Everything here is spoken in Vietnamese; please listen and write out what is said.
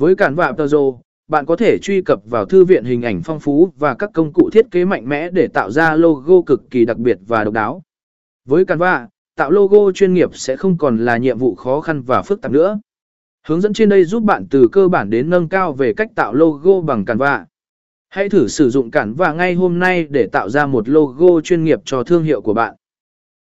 Với Canva Pro, bạn có thể truy cập vào thư viện hình ảnh phong phú và các công cụ thiết kế mạnh mẽ để tạo ra logo cực kỳ đặc biệt và độc đáo. Với Canva, tạo logo chuyên nghiệp sẽ không còn là nhiệm vụ khó khăn và phức tạp nữa. Hướng dẫn trên đây giúp bạn từ cơ bản đến nâng cao về cách tạo logo bằng Canva. Hãy thử sử dụng Canva ngay hôm nay để tạo ra một logo chuyên nghiệp cho thương hiệu của bạn.